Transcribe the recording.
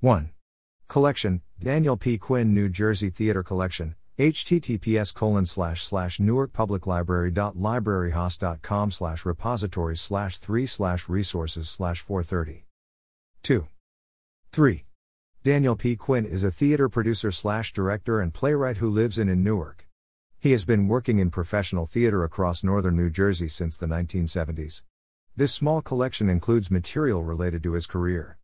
1. Collection, Daniel P. Quinn, New Jersey Theater Collection, https://newarkpubliclibrary.libraryhos.com/repositories/3/resources/430. 2. 3. Daniel P. Quinn is a theater producer/director and playwright who lives in Newark. He has been working in professional theater across northern New Jersey since the 1970s. This small collection includes material related to his career.